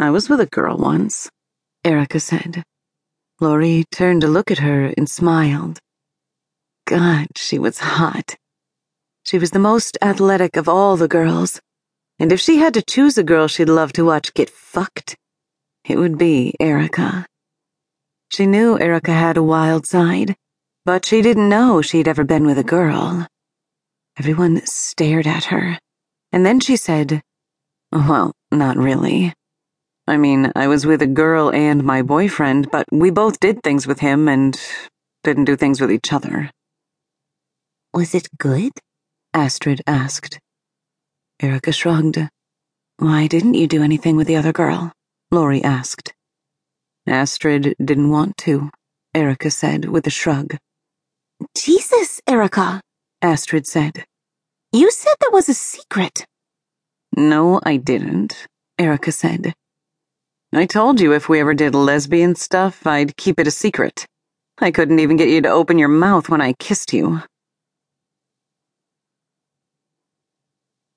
I was with a girl once, Erica said. Lori turned to look at her and smiled. God, she was hot. She was the most athletic of all the girls, and if she had to choose a girl she'd love to watch get fucked, it would be Erica. She knew Erica had a wild side, but she didn't know she'd ever been with a girl. Everyone stared at her, and then she said, "Well, not really. I mean, I was with a girl and my boyfriend, but we both did things with him and didn't do things with each other." "Was it good?" Astrid asked. Erica shrugged. "Why didn't you do anything with the other girl?" Lori asked. "Astrid didn't want to," Erica said with a shrug. "Jesus, Erica," Astrid said. "You said there was a secret." "No, I didn't," Erica said. "I told you if we ever did lesbian stuff, I'd keep it a secret. I couldn't even get you to open your mouth when I kissed you."